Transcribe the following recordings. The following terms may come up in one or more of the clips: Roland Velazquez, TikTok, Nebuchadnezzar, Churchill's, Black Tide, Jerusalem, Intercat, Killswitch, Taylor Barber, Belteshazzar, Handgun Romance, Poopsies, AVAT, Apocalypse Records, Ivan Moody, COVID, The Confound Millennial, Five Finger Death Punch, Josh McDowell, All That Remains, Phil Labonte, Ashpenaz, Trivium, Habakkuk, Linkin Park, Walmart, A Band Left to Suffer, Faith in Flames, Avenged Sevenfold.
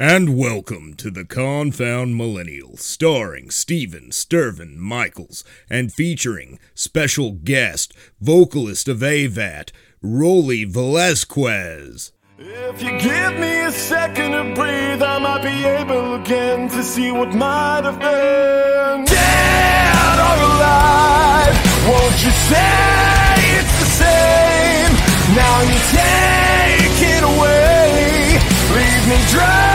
And welcome to The Confound Millennial, starring Steven Sturvin-Michaels, and featuring special guest, vocalist of AVAT, Roland Velazquez. If you give me a second to breathe, I might be able again to see what might have been. Dead or alive, won't you say it's the same? Now you take it away, leave me dry.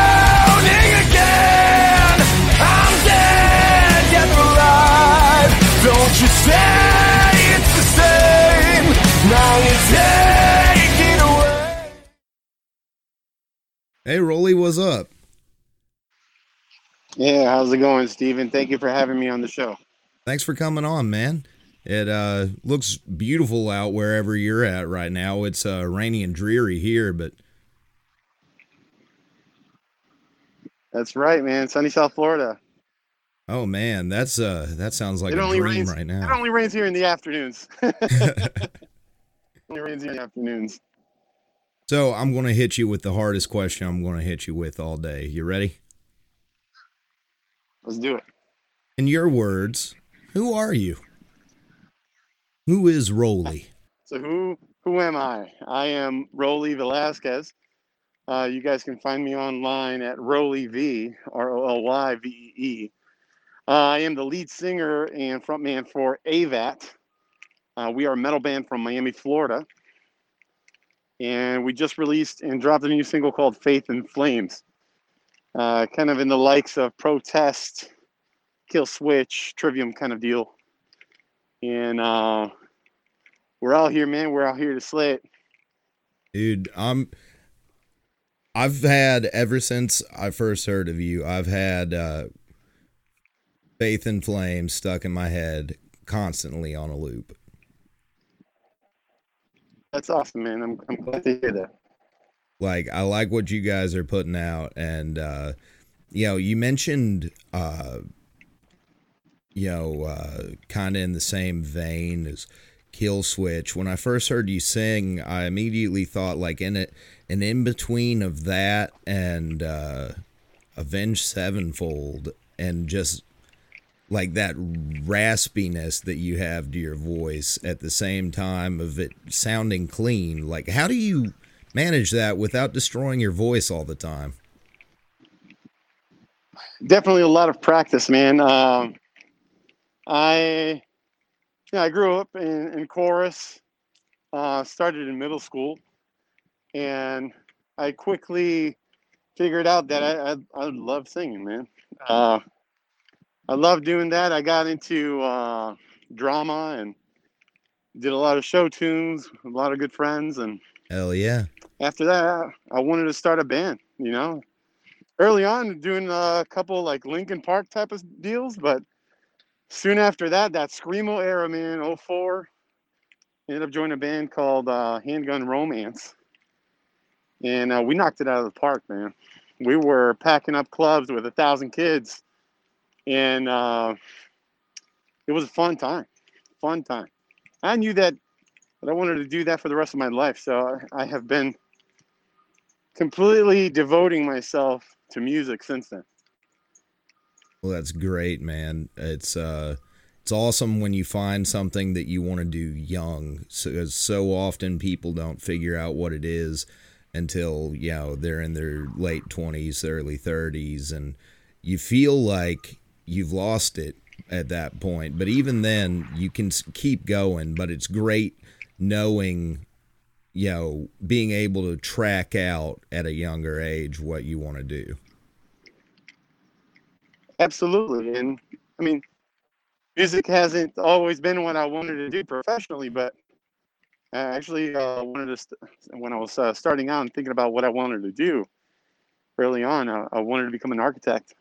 Don't you say it's the same, now you take it away. Hey, Rolly, what's up? Yeah, how's it going, Steven? Thank you for having me on the show. Thanks for coming on, man. It looks beautiful out wherever you're at right now. It's rainy and dreary here, but... That's right, man. Sunny South Florida. Oh man, that's that sounds like a dream rains, right now. It only rains here in the afternoons. So I'm going to hit you with the hardest question I'm going to hit you with all day. You ready? Let's do it. In your words, who are you? Who is Roly? So who am I? I am Roly Velazquez. You guys can find me online at Roly V, R-O-L-Y-V-E. I am the lead singer and frontman for AVAT. We are a metal band from Miami, Florida. And we just released and dropped a new single called Faith in Flames. Kind of in the likes of Protest, Killswitch, Trivium kind of deal. And we're out here, man. We're out here to slay it. Dude, I've had, ever since I first heard of you, I've had... Faith in Flames stuck in my head constantly on a loop. That's awesome, man. I'm glad to hear that. Like, I like what you guys are putting out. And, you know, you mentioned, kind of in the same vein as Killswitch. When I first heard you sing, I immediately thought like in between of that and Avenged Sevenfold, and just like that raspiness that you have to your voice at the same time of it sounding clean. Like, how do you manage that without destroying your voice all the time? Definitely a lot of practice, man. I grew up in chorus, started in middle school, and I quickly figured out that I love singing, man. I love doing that. I got into drama and did a lot of show tunes, a lot of good friends. And hell yeah. After that, I wanted to start a band, you know. Early on, doing a couple like Linkin Park type of deals, but soon after that Screamo era, man, 04, ended up joining a band called Handgun Romance. And we knocked it out of the park, man. We were packing up clubs with 1,000 kids. And it was a fun time. I knew that I wanted to do that for the rest of my life. So I have been completely devoting myself to music since then. Well, that's great, man. It's awesome when you find something that you want to do young. So often people don't figure out what it is until, you know, they're in their late 20s, early 30s. And you feel like you've lost it at that point, but even then you can keep going. But it's great knowing, you know, being able to track out at a younger age what you want to do. Absolutely. And I mean, music hasn't always been what I wanted to do professionally, but I actually when I was starting out and thinking about what I wanted to do early on, I wanted to become an architect.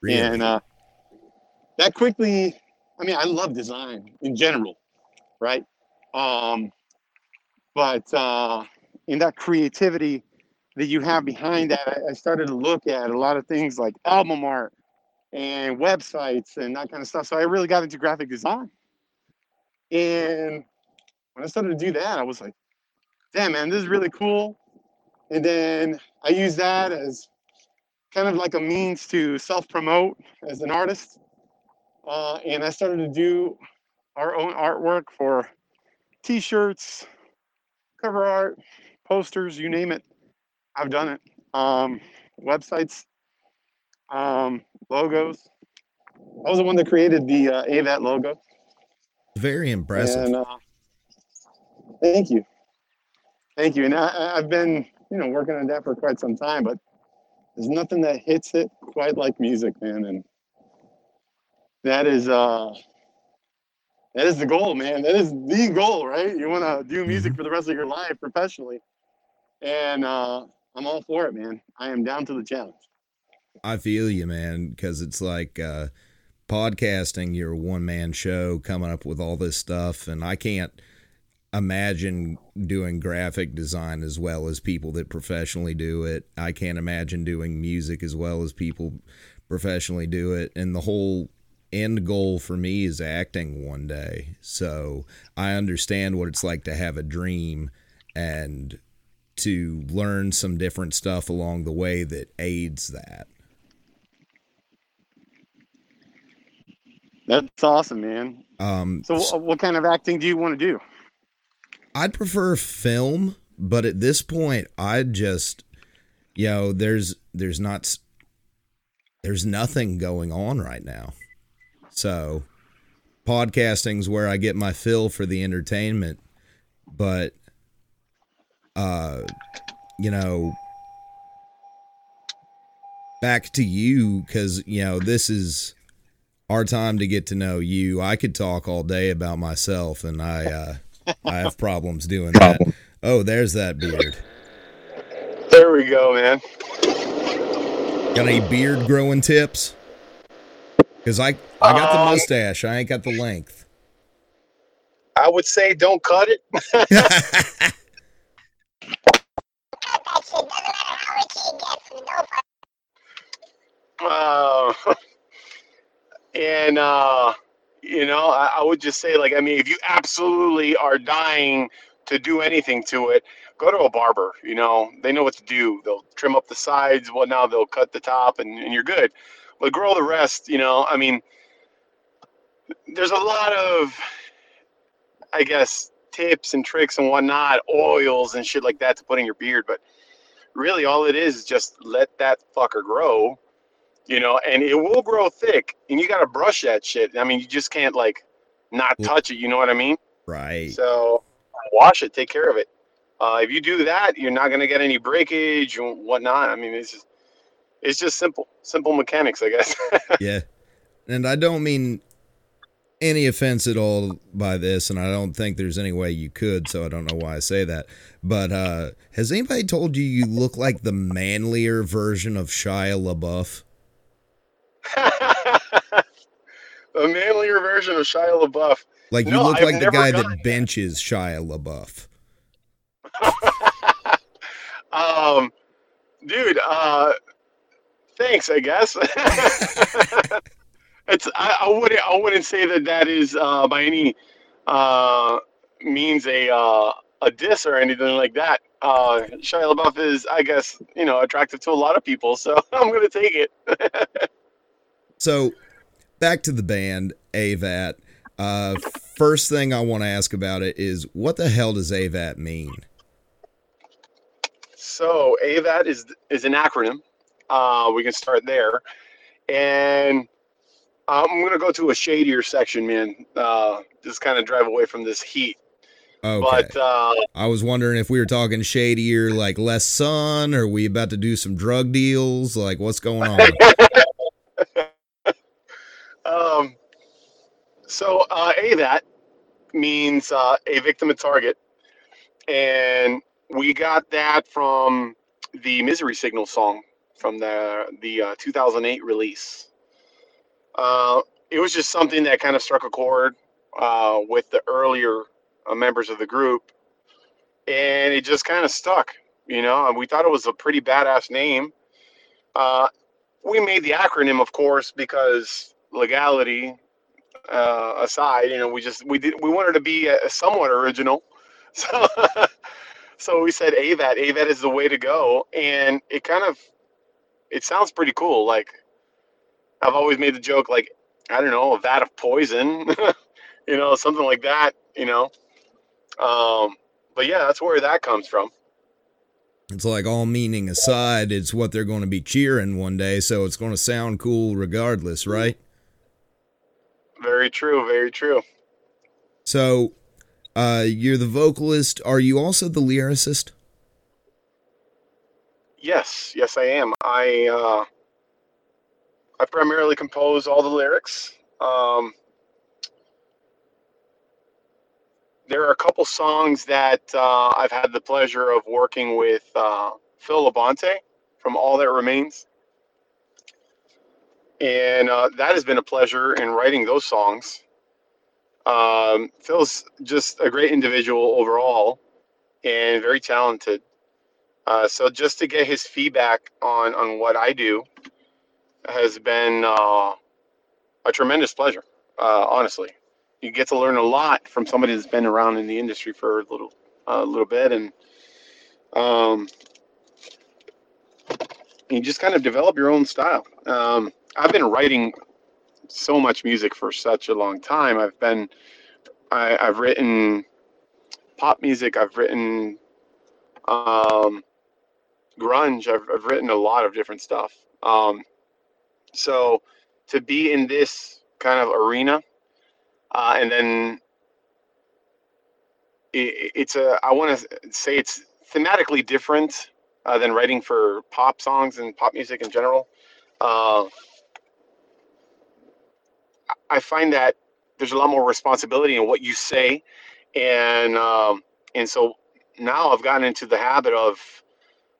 Really? And that quickly, I mean, I love design in general, right? But in that creativity that you have behind that, I started to look at a lot of things like album art and websites and that kind of stuff. So I really got into graphic design. And when I started to do that, I was like, damn, man, this is really cool. And then I used that as kind of like a means to self-promote as an artist. And I started to do our own artwork for T-shirts, cover art, posters, you name it. I've done it. Websites, logos. I was the one that created the AVAT logo. Very impressive. And, thank you. Thank you. And I've been, working on that for quite some time, but there's nothing that hits it quite like music, man. And that is the goal, man. That is the goal, right? You want to do music for the rest of your life professionally. And I'm all for it, man. I am down to the challenge. I feel you, man, because it's like podcasting, you're a one-man show coming up with all this stuff. And I can't imagine doing graphic design as well as people that professionally do it. I can't imagine doing music as well as people professionally do it. And the whole end goal for me is acting one day. So I understand what it's like to have a dream and to learn some different stuff along the way that aids that. That's awesome, man. So what kind of acting do you want to do? I'd prefer film, but at this point, I just, there's nothing going on right now. So podcasting's where I get my fill for the entertainment, but, back to you, because, this is our time to get to know you. I could talk all day about myself, and I have problems doing that. Oh, there's that beard. There we go, man. Got any beard growing tips? Because I got the mustache. I ain't got the length. I would say don't cut it. I would just say, if you absolutely are dying to do anything to it, go to a barber. They know what to do. They'll trim up the sides. Well, now they'll cut the top and you're good. But grow the rest, there's a lot of, tips and tricks and whatnot, oils and shit like that to put in your beard. But really all it is just let that fucker grow. And it will grow thick, and you got to brush that shit. You just can't not touch it. You know what I mean? Right. So wash it, take care of it. If you do that, you're not going to get any breakage and whatnot. It's just simple mechanics, I guess. Yeah. And I don't mean any offense at all by this, and I don't think there's any way you could, so I don't know why I say that. But has anybody told you you look like the manlier version of Shia LaBeouf? A manlier version of Shia LaBeouf. You look like the guy that benches Shia LaBeouf. Thanks, I guess. I wouldn't say that is by any means a diss or anything like that. Shia LaBeouf is, I guess, attractive to a lot of people, so I'm going to take it. So, back to the band, AVAT. First thing I want to ask about it is, what the hell does AVAT mean? So, AVAT is an acronym. We can start there. And I'm going to go to a shadier section, man. Just kind of drive away from this heat. Okay. But, I was wondering if we were talking shadier, like less sun, or are we about to do some drug deals? Like, what's going on? AVAT means a victim and target. And we got that from the Misery Signal song from the 2008 release. It was just something that kind of struck a chord with the earlier members of the group, and it just kind of stuck, and we thought it was a pretty badass name. We made the acronym, of course, because legality aside, we wanted to be somewhat original. So, so we said AVAT is the way to go. And it kind of it sounds pretty cool. Like, I've always made the joke, like, I don't know, a vat of poison, you know, something like that, you know. But yeah, that's where that comes from. It's like, all meaning aside, it's what they're going to be cheering one day, so it's going to sound cool regardless, right? Very true, very true. So, you're the vocalist. Are you also the lyricist? Yes, yes I am. I primarily compose all the lyrics. There are a couple songs that I've had the pleasure of working with Phil Labonte from All That Remains. And that has been a pleasure in writing those songs. Phil's just a great individual overall and very talented. So just to get his feedback on what I do has been a tremendous pleasure, honestly. You get to learn a lot from somebody that's been around in the industry for a little bit, and you just kind of develop your own style. I've been writing so much music for such a long time. I've written pop music. I've written grunge. I've written a lot of different stuff. So to be in this kind of arena. And then I want to say it's thematically different than writing for pop songs and pop music in general. I find that there's a lot more responsibility in what you say. And so now I've gotten into the habit of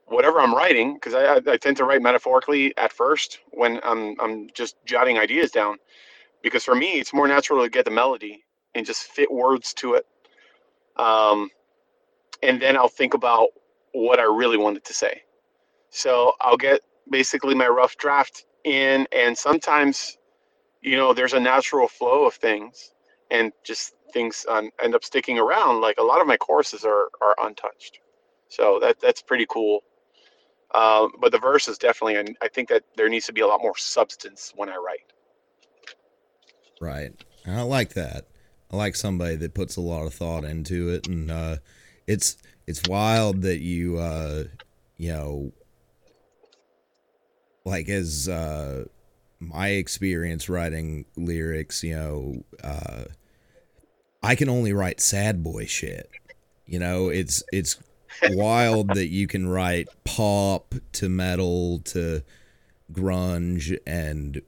whatever I'm writing, because I tend to write metaphorically at first when I'm just jotting ideas down. Because for me, it's more natural to get the melody and just fit words to it. And then I'll think about what I really wanted to say. So I'll get basically my rough draft in, and sometimes, you know, there's a natural flow of things, and just things end up sticking around. Like, a lot of my choruses are untouched. So that's pretty cool. But the verses, definitely, I think that there needs to be a lot more substance when I write. Right. And I like that. I like somebody that puts a lot of thought into it. And it's wild that you, you know, like, as my experience writing lyrics, you know, I can only write sad boy shit. You know, it's wild that you can write pop to metal to grunge and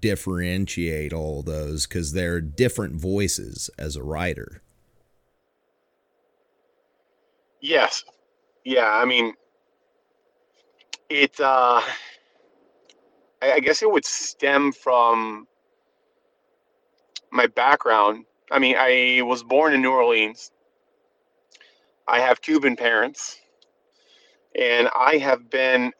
differentiate all those, because they're different voices as a writer. Yes. Yeah. I mean, it, I guess it would stem from my background. I mean, I was born in New Orleans. I have Cuban parents, and I have been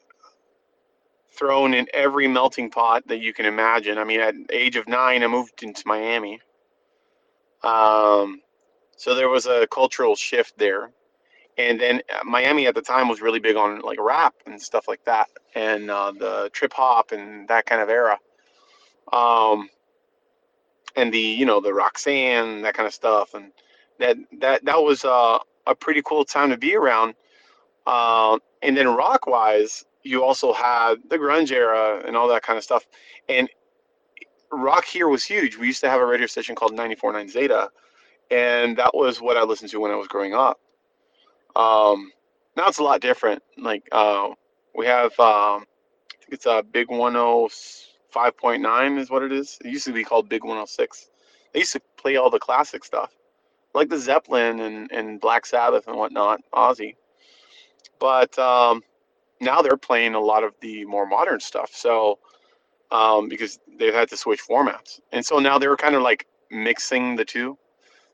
thrown in every melting pot that you can imagine. I mean, at the age of 9, I moved into Miami. So there was a cultural shift there. And then Miami at the time was really big on, like, rap and stuff like that, and the trip hop and that kind of era. And the, you know, the Roxanne, that kind of stuff. And that was a pretty cool time to be around. And then rock-wise, you also had the grunge era and all that kind of stuff. And rock here was huge. We used to have a radio station called 94.9 Zeta, and that was what I listened to when I was growing up. Now it's a lot different. Like, we have, I think it's a Big 105.9 is what it is. It used to be called Big 106. They used to play all the classic stuff, like the Zeppelin and Black Sabbath and whatnot, Ozzy. But, now they're playing a lot of the more modern stuff. So, because they've had to switch formats. And so now they're kind of like mixing the two.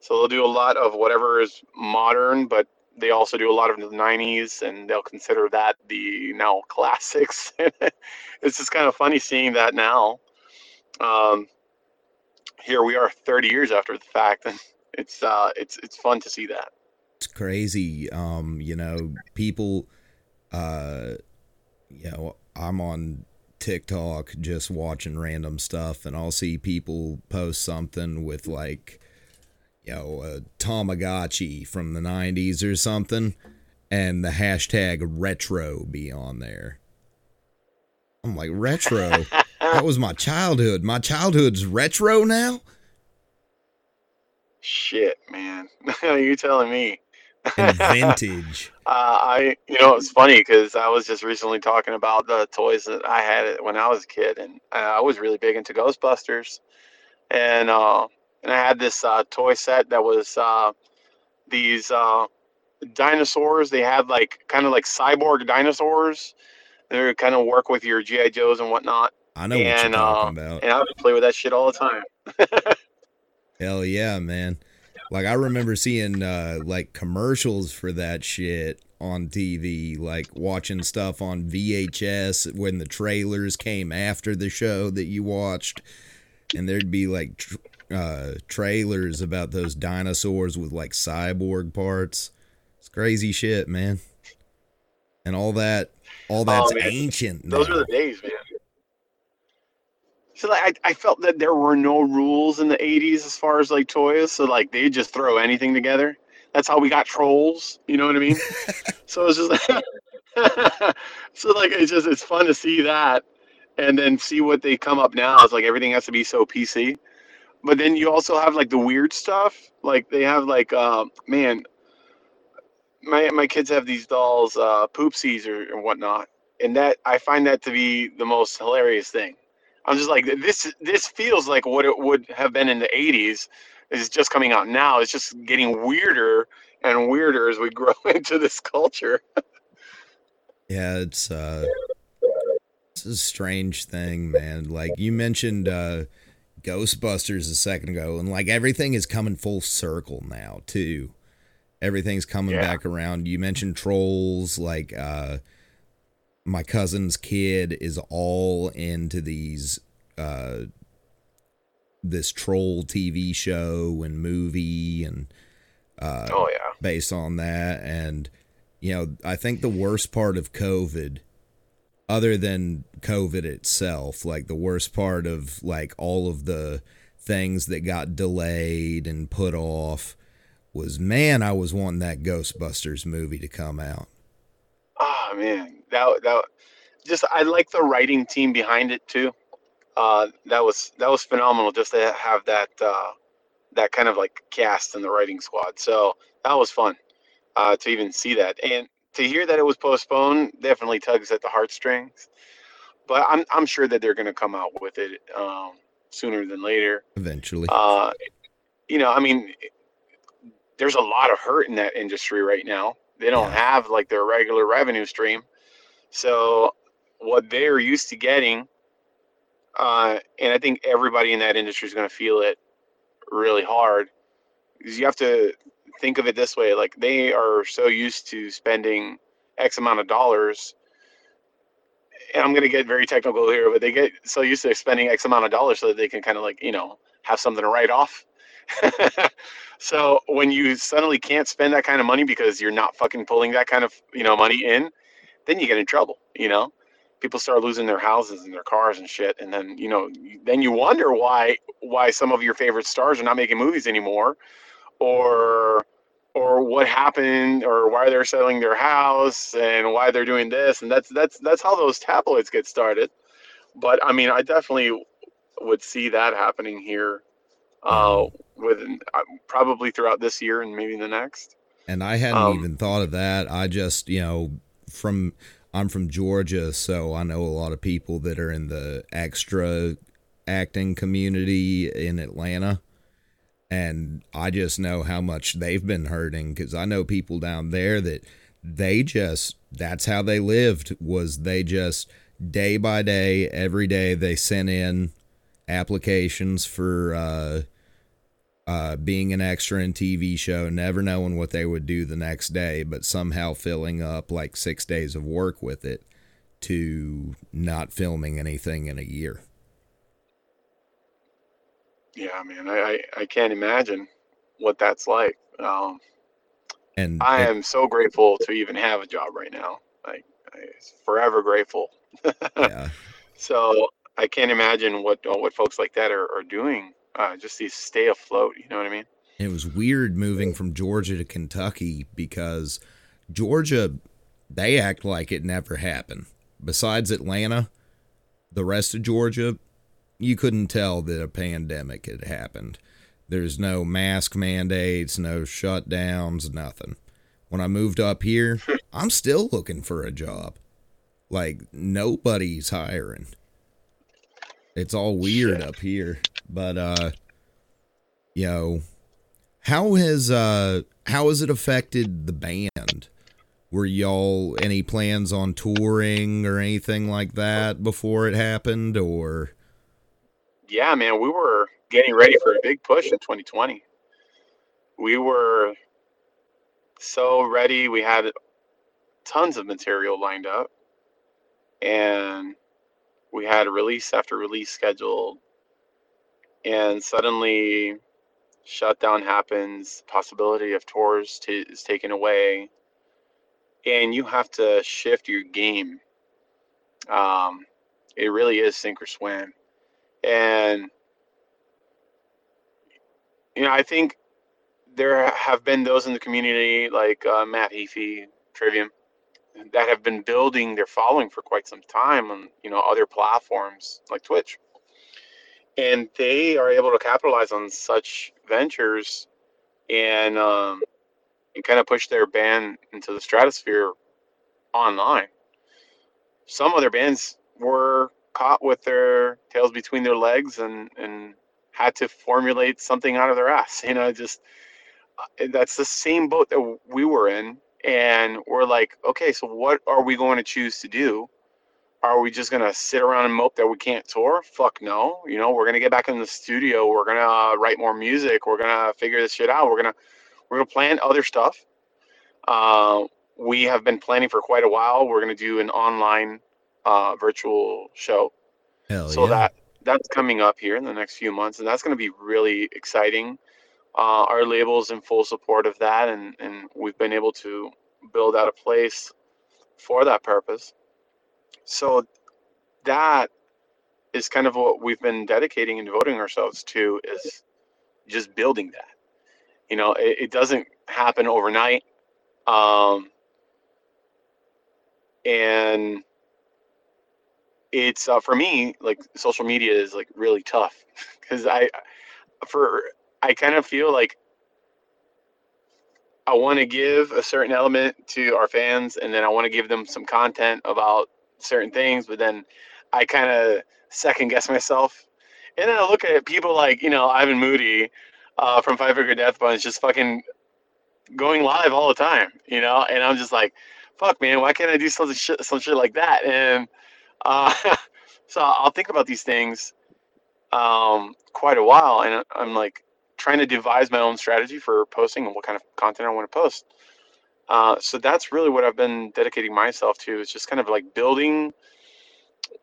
So they'll do a lot of whatever is modern, but they also do a lot of the 90s, and they'll consider that the now classics. It's just kind of funny seeing that now. Here we are 30 years after the fact, and it's fun to see that. It's crazy. You know, people, you know, I'm on TikTok just watching random stuff, and I'll see people post something with like, you know, a Tamagotchi from the 90s or something, and the hashtag retro be on there. I'm like, retro? That was my childhood. My childhood's retro now? Shit, man. You're telling me. And vintage. It's funny because I was just recently talking about the toys that I had when I was a kid, and I was really big into Ghostbusters, and I had this toy set that was these dinosaurs. They had like kind of like cyborg dinosaurs. They would kind of work with your GI Joes and whatnot. I know what you're talking about. And I would play with that shit all the time. Hell yeah, man. Like, I remember seeing, like, commercials for that shit on TV, like, watching stuff on VHS when the trailers came after the show that you watched, and there'd be, like, trailers about those dinosaurs with, like, cyborg parts. It's crazy shit, man. And all that's ancient. Those were the days, man. So, like, I felt that there were no rules in the 80s as far as, like, toys. So, like, they just throw anything together. That's how we got Trolls. You know what I mean? So, it's just like, so, like, it's just, it's fun to see that and then see what they come up now. It's like everything has to be so PC. But then you also have, like, the weird stuff. Like, they have, like, man, my kids have these dolls, Poopsies or whatnot. And that, I find that to be the most hilarious thing. I'm just like, this feels like what it would have been in the 80s. It's just coming out now. It's just getting weirder and weirder as we grow into this culture. Yeah, it's a strange thing, man. Like, you mentioned Ghostbusters a second ago, and, like, everything is coming full circle now, too. Everything's coming back around. You mentioned Trolls, like... my cousin's kid is all into these, this troll TV show and movie and, based on that. And, you know, I think the worst part of COVID, other than COVID itself, like the worst part of like all of the things that got delayed and put off was, man, I was wanting that Ghostbusters movie to come out. Oh man. That just, I like the writing team behind it too. That was phenomenal just to have that kind of like cast in the writing squad. So that was fun to even see that, and to hear that it was postponed definitely tugs at the heartstrings. But I'm sure that they're going to come out with it sooner than later. Eventually, I mean, there's a lot of hurt in that industry right now. They don't have like their regular revenue stream. So what they're used to getting, and I think everybody in that industry is going to feel it really hard, because you have to think of it this way. Like, they are so used to spending X amount of dollars, and I'm going to get very technical here, but they get so used to spending X amount of dollars so that they can kind of like, you know, have something to write off. So when you suddenly can't spend that kind of money because you're not fucking pulling that kind of, you know, money in, then you get in trouble, you know. People start losing their houses and their cars and shit, and then, you know, then you wonder why some of your favorite stars are not making movies anymore, or what happened, or why they're selling their house and why they're doing this, and that's how those tabloids get started. But I mean, I definitely would see that happening here with probably throughout this year and maybe the next. And I hadn't even thought of that. I just, you know, I'm from Georgia, so I know a lot of people that are in the extra acting community in Atlanta, and I just know how much they've been hurting, because I know people down there that they just, that's how they lived, was they just day by day, every day they sent in applications for being an extra in TV show, never knowing what they would do the next day, but somehow filling up like 6 days of work with it, to not filming anything in a year. Yeah, man, I can't imagine what that's like. And I am so grateful to even have a job right now. Like, I'm forever grateful. Yeah. So I can't imagine what folks like that are doing, just to stay afloat. You know what I mean? It was weird moving from Georgia to Kentucky, because Georgia, they act like it never happened. Besides Atlanta, the rest of Georgia, you couldn't tell that a pandemic had happened. There's no mask mandates, no shutdowns, nothing. When I moved up here, I'm still looking for a job. Like, nobody's hiring. It's all weird up here. But, you know, how has it affected the band? Were y'all any plans on touring or anything like that before it happened, or? Yeah, man, we were getting ready for a big push in 2020. We were so ready. We had tons of material lined up, and we had release after release scheduled, and suddenly shutdown happens, possibility of tours is taken away, and you have to shift your game. It really is sink or swim. And, you know, I think there have been those in the community like Matt Heafy, Trivium, that have been building their following for quite some time on, you know, other platforms like Twitch. And they are able to capitalize on such ventures and kind of push their band into the stratosphere online. Some other bands were caught with their tails between their legs and had to formulate something out of their ass. You know, just that's the same boat that we were in. And we're like, okay, so what are we going to choose to do? Are we just going to sit around and mope that we can't tour? Fuck no. You know, we're going to get back in the studio. We're going to write more music. We're going to figure this shit out. We're going to plan other stuff. We have been planning for quite a while. We're going to do an online virtual show. Hell so yeah. That's coming up here in the next few months, and that's going to be really exciting. Our label's in full support of that, and we've been able to build out a place for that purpose. So that is kind of what we've been dedicating and devoting ourselves to, is just building that. You know, it doesn't happen overnight. And it's for me, like, social media is like really tough, because I kind of feel like I want to give a certain element to our fans, and then I want to give them some content about certain things, but then I kind of second guess myself, and then I look at people like, you know, Ivan Moody from Five Finger Death Punch just fucking going live all the time, you know, and I'm just like, fuck, man, why can't I do some shit like that? And so I'll think about these things quite a while, and I'm like trying to devise my own strategy for posting and what kind of content I want to post. So that's really what I've been dedicating myself to, is just kind of like building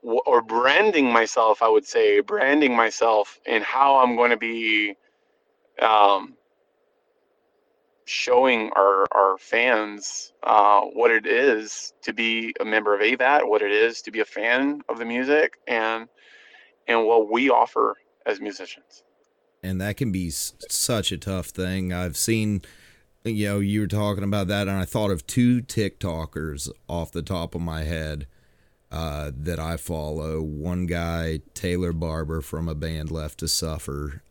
or branding myself, I would say, and how I'm going to be showing our fans what it is to be a member of AVAT, what it is to be a fan of the music, and what we offer as musicians. And that can be such a tough thing. I've seen... You know, you were talking about that, and I thought of two TikTokers off the top of my head that I follow. One guy, Taylor Barber from A Band Left to Suffer.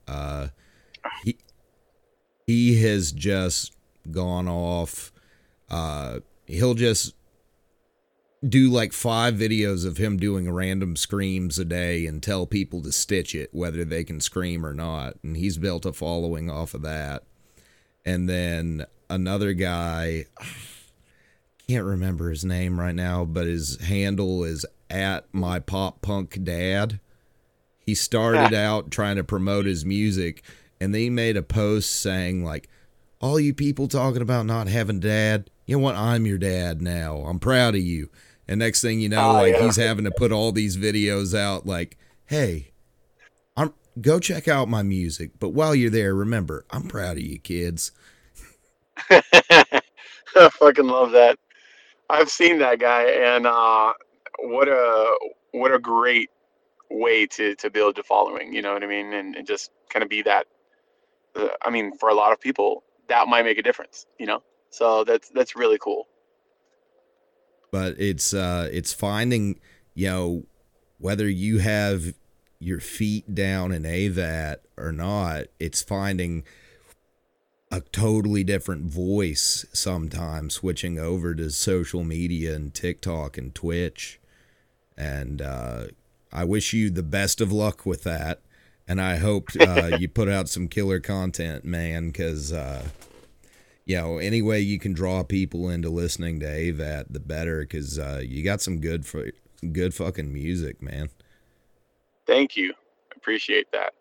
He has just gone off. He'll just do like 5 videos of him doing random screams a day and tell people to stitch it, whether they can scream or not. And he's built a following off of that. And then another guy, can't remember his name right now, but his handle is @mypoppunk dad. He started out trying to promote his music, and then he made a post saying, like, all you people talking about not having dad, you know what? I'm your dad now. I'm proud of you. And next thing you know, he's having to put all these videos out like, hey, go check out my music, but while you're there, remember, I'm proud of you kids. I fucking love that. I've seen that guy, and what a what a great way to build a following, you know what I mean? And just kind of be that, I mean, for a lot of people, that might make a difference, you know? So that's really cool. But it's finding, you know, whether you have your feet down in AVAT or not, it's finding a totally different voice sometimes, switching over to social media and TikTok and Twitch. And I wish you the best of luck with that. And I hope you put out some killer content, man, because, you know, any way you can draw people into listening to AVAT, the better, because you got some good fucking music, man. Thank you. Appreciate that.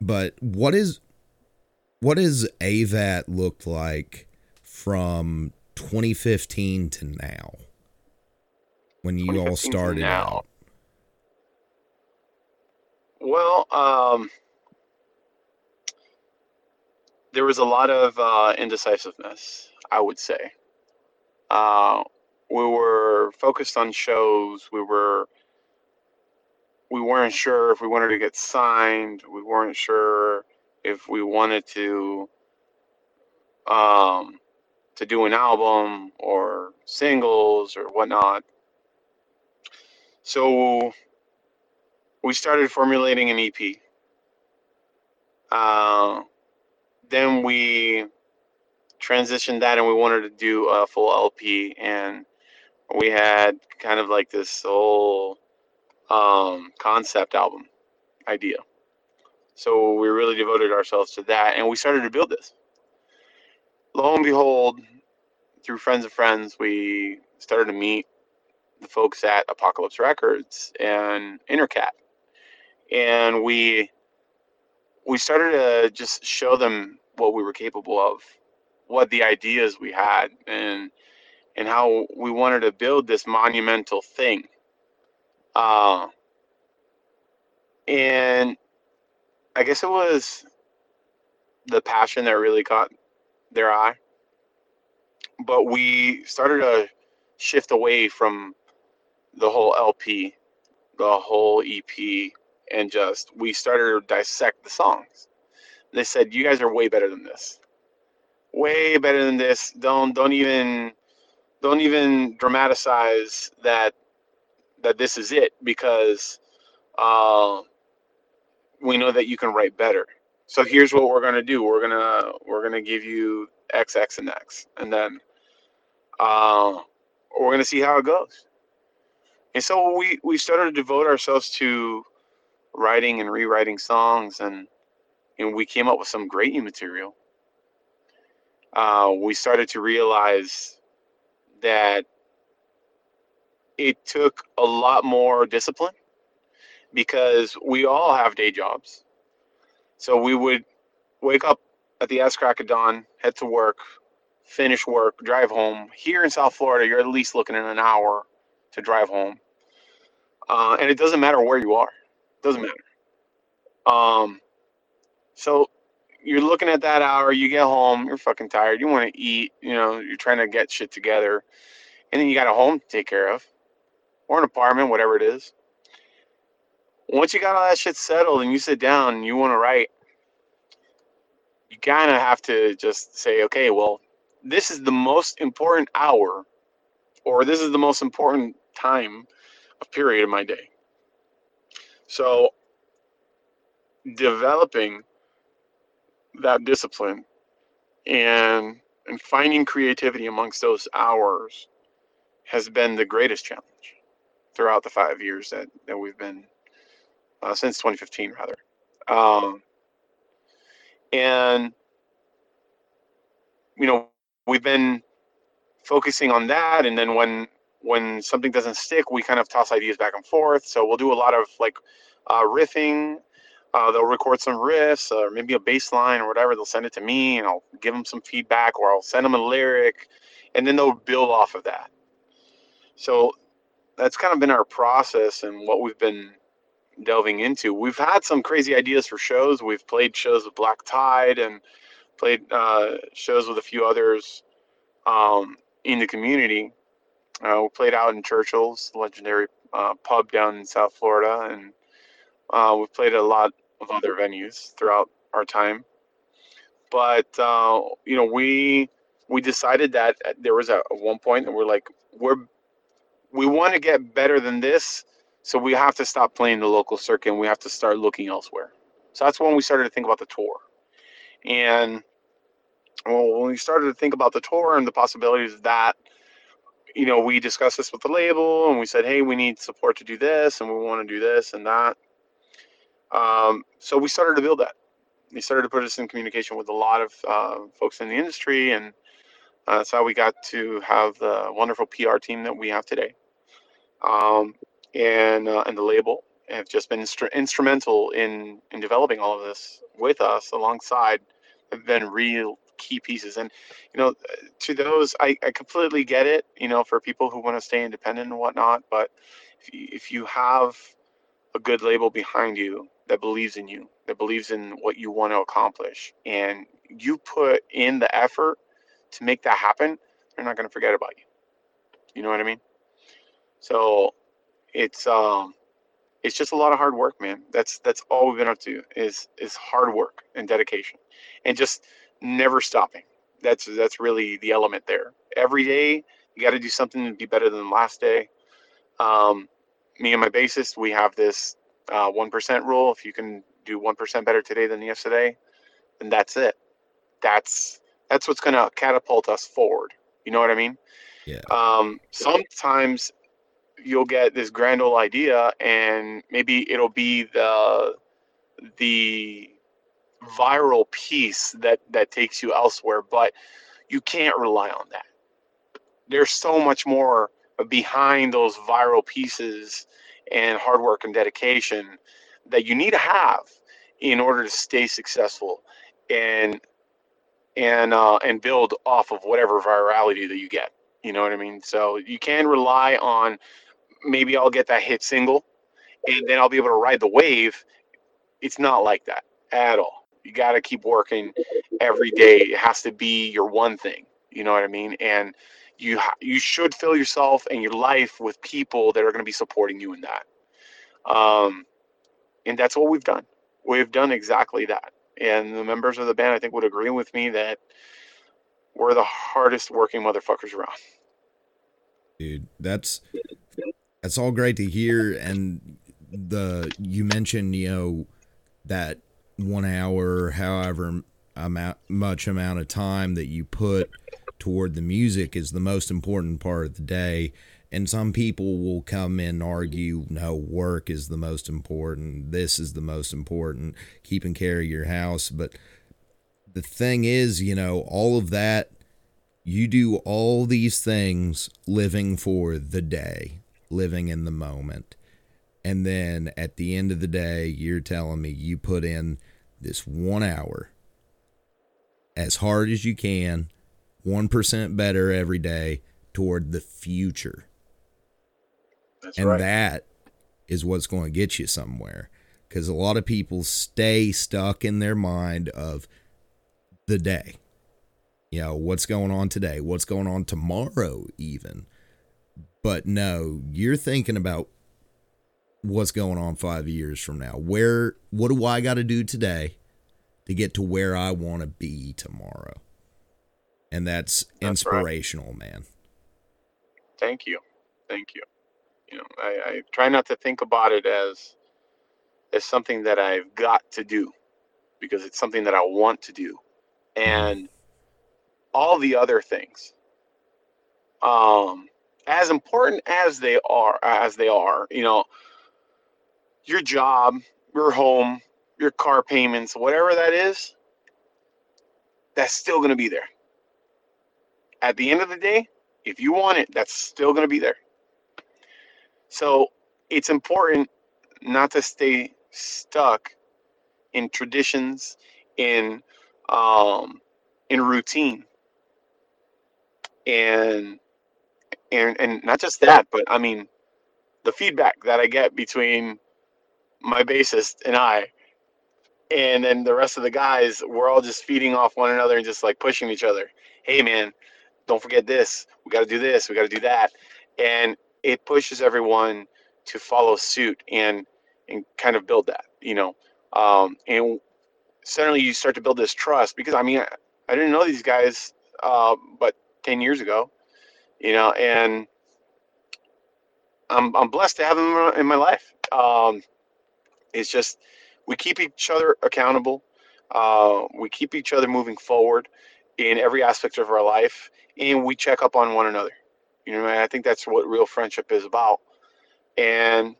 But what is AVAT looked like from 2015 to now? When you all started out? Well, there was a lot of indecisiveness, I would say. We were focused on shows. We weren't sure if we wanted to get signed. We weren't sure if we wanted to do an album or singles or whatnot. So we started formulating an EP. Then we transitioned that and we wanted to do a full LP. And we had kind of like this whole concept album idea. So we really devoted ourselves to that. And we started to build this. Lo and behold, through friends of friends, we started to meet the folks at Apocalypse Records and Intercat, and we started to just show them what we were capable of, what the ideas we had, and how we wanted to build this monumental thing. And I guess it was the passion that really caught their eye. But we started to shift away from the whole LP, the whole EP, and just we started to dissect the songs. They said, you guys are way better than this. Way better than this. Don't even dramatize that this is it, because we know that you can write better. So here's what we're gonna do. We're gonna give you X, and X, and then we're gonna see how it goes. And so we started to devote ourselves to writing and rewriting songs, and we came up with some great new material. We started to realize that it took a lot more discipline because we all have day jobs. So we would wake up at the ass crack of dawn, head to work, finish work, drive home. Here in South Florida, you're at least looking at an hour to drive home. And it doesn't matter where you are. It doesn't matter. So you're looking at that hour, you get home, you're fucking tired, you want to eat, you know, you're trying to get shit together. And then you got a home to take care of, or an apartment, whatever it is. Once you got all that shit settled and you sit down and you want to write, you kind of have to just say, okay, well, this is the most important hour, or this is the most important time of period of my day. So developing that discipline and finding creativity amongst those hours has been the greatest challenge throughout the 5 years that we've been, since 2015 rather. And, you know, we've been focusing on that, and then when something doesn't stick, we kind of toss ideas back and forth. So we'll do a lot of like riffing. They'll record some riffs or maybe a bass line or whatever. They'll send it to me and I'll give them some feedback, or I'll send them a lyric, and then they'll build off of that. So that's kind of been our process and what we've been delving into. We've had some crazy ideas for shows. We've played shows with Black Tide and played shows with a few others in the community. We played out in Churchill's, legendary pub down in South Florida, and we played a lot of other venues throughout our time. But you know, we decided that there was at one point that we're like, we want to get better than this, so we have to stop playing the local circuit and we have to start looking elsewhere. So that's when we started to think about the tour. And when we started to think about the tour and the possibilities of that, you know, we discussed this with the label and we said, hey, we need support to do this and we want to do this and that. So we started to build that. We started to put us in communication with a lot of folks in the industry, and that's how we got to have the wonderful PR team that we have today. And the label have just been instrumental in developing all of this with us alongside. Have been real key pieces. And, you know, to those, I completely get it, you know, for people who want to stay independent and whatnot. But if you have a good label behind you that believes in you, that believes in what you want to accomplish, and you put in the effort to make that happen, they're not going to forget about you. You know what I mean? So it's just a lot of hard work, man. That's all we've been up to is hard work and dedication and just never stopping. That's really the element there. Every day you got to do something to be better than the last day. Me and my bassist, we have this 1% rule. If you can do 1% better today than yesterday, then that's it. That's what's going to catapult us forward. You know what I mean? Yeah. Sometimes you'll get this grand old idea, and maybe it'll be the viral piece that takes you elsewhere, but you can't rely on that. There's so much more behind those viral pieces and hard work and dedication that you need to have in order to stay successful and build off of whatever virality that you get. You know what I mean? So you can rely on, maybe I'll get that hit single and then I'll be able to ride the wave. It's not like that at all. You got to keep working every day. It has to be your one thing. You know what I mean? And you should fill yourself and your life with people that are going to be supporting you in that. And that's what we've done. We've done exactly that. And the members of the band, I think, would agree with me that we're the hardest working motherfuckers around. Dude, that's all great to hear. And you mentioned, you know, that 1 hour, however much amount of time that you put toward the music is the most important part of the day. And some people will come in and argue, no, work is the most important. This is the most important. Keeping care of your house. But the thing is, you know, all of that, you do all these things living for the day, living in the moment. And then at the end of the day, you're telling me you put in this 1 hour as hard as you can, 1% better every day toward the future. That's right. And that is what's going to get you somewhere. Because a lot of people stay stuck in their mind of the day, you know, what's going on today, what's going on tomorrow even. But no, you're thinking about what's going on 5 years from now. What do I got to do today to get to where I want to be tomorrow? And that's inspirational, right, man. Thank you. You know, I try not to think about it as something that I've got to do, because it's something that I want to do. And all the other things, as important as they are, you know, your job, your home, your car payments, whatever that is, that's still going to be there. At the end of the day, if you want it, that's still going to be there. So it's important not to stay stuck in traditions, in routine, and not just that, but I mean, the feedback that I get between my bassist and I, and then the rest of the guys, we're all just feeding off one another and just like pushing each other. Hey man, don't forget this. We got to do this. We got to do that. And it pushes everyone to follow suit and kind of build that, you know. And suddenly you start to build this trust, because, I mean, I didn't know these guys, but 10 years ago, you know, and I'm blessed to have them in my life. It's just, we keep each other accountable. We keep each other moving forward in every aspect of our life, and we check up on one another. You know, and I think that's what real friendship is about. And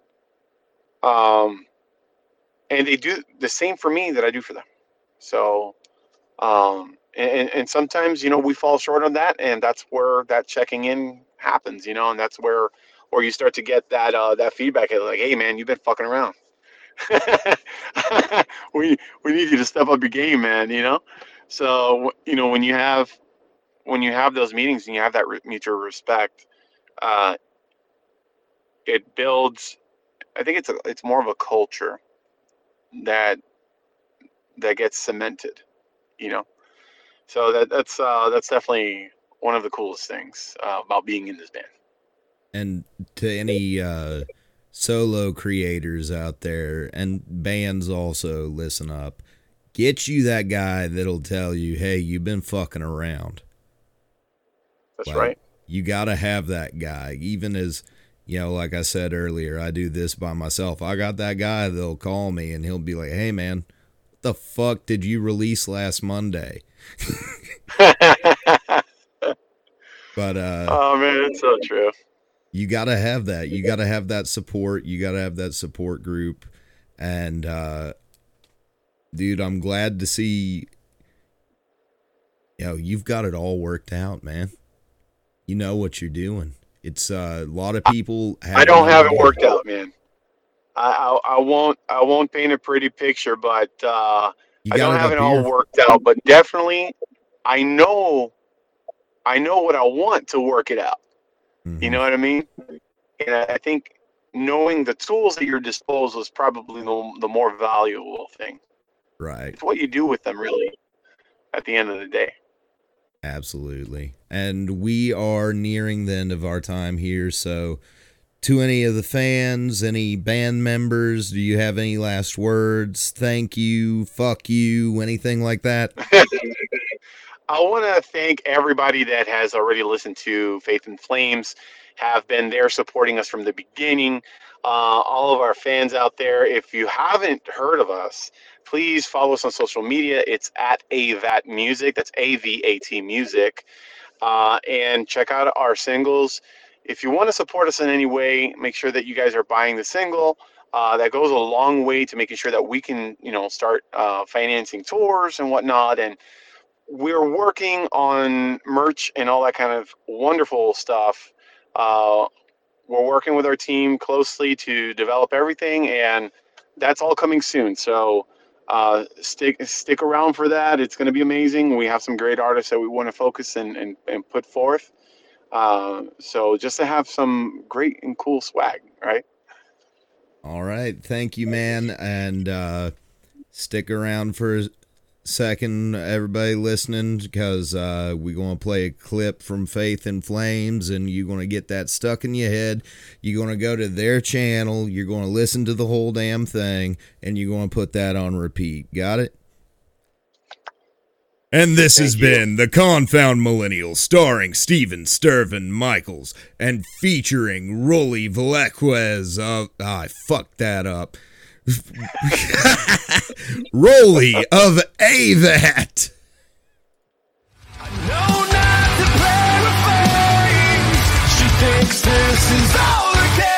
they do the same for me that I do for them. So, and sometimes, you know, we fall short on that, and that's where that checking in happens, you know, and that's where, or you start to get that, that feedback, like, hey man, you've been fucking around. we need you to step up your game, man, you know? So, you know, when you have those meetings and you have that mutual respect, it builds, I think it's more of a culture that gets cemented, you know? So that's definitely one of the coolest things about being in this band. And to any solo creators out there, and bands also, listen up, get you that guy that'll tell you, hey, you've been fucking around. That's like, right. You got to have that guy. Even as, you know, like I said earlier, I do this by myself. I got that guy that'll call me and he'll be like, hey man, what the fuck did you release last Monday? But oh man, it's so true. You got to have that. You got to have that support. You got to have that support group. And dude, I'm glad to see, you know, you've got it all worked out, man. You know what you're doing. It's a lot of people. I don't have it worked out, man. I won't paint a pretty picture, but I don't have it all worked out. But definitely, I know what I want to work it out. Mm-hmm. You know what I mean? And I think knowing the tools at your disposal is probably the more valuable thing. Right. It's what you do with them, really, at the end of the day. Absolutely. And we are nearing the end of our time here. So to any of the fans, any band members, do you have any last words? Thank you, fuck you, anything like that? I want to thank everybody that has already listened to Faith in Flames, have been there supporting us from the beginning. All of our fans out there, if you haven't heard of us, please follow us on social media. It's at AVAT Music. That's AVAT Music. And check out our singles. If you want to support us in any way, make sure that you guys are buying the single. That goes a long way to making sure that we can, you know, start financing tours and whatnot. And we're working on merch and all that kind of wonderful stuff. We're working with our team closely to develop everything, and that's all coming soon. So stick around for that. It's going to be amazing. We have some great artists that we want to focus and put forth. So just to have some great and cool swag, right? All right. Thank you, man. And stick around for a second, everybody listening, because we're going to play a clip from Faith in Flames, and you're going to get that stuck in your head. You're going to go to their channel, you're going to listen to the whole damn thing, and you're going to put that on repeat. Got it? And this has been The Confound Millennial, starring Steven Sturvin-Michaels and featuring Roland Velazquez. I fucked that up. Rolly of AVAT. I know not to play with flames. She thinks this is all again.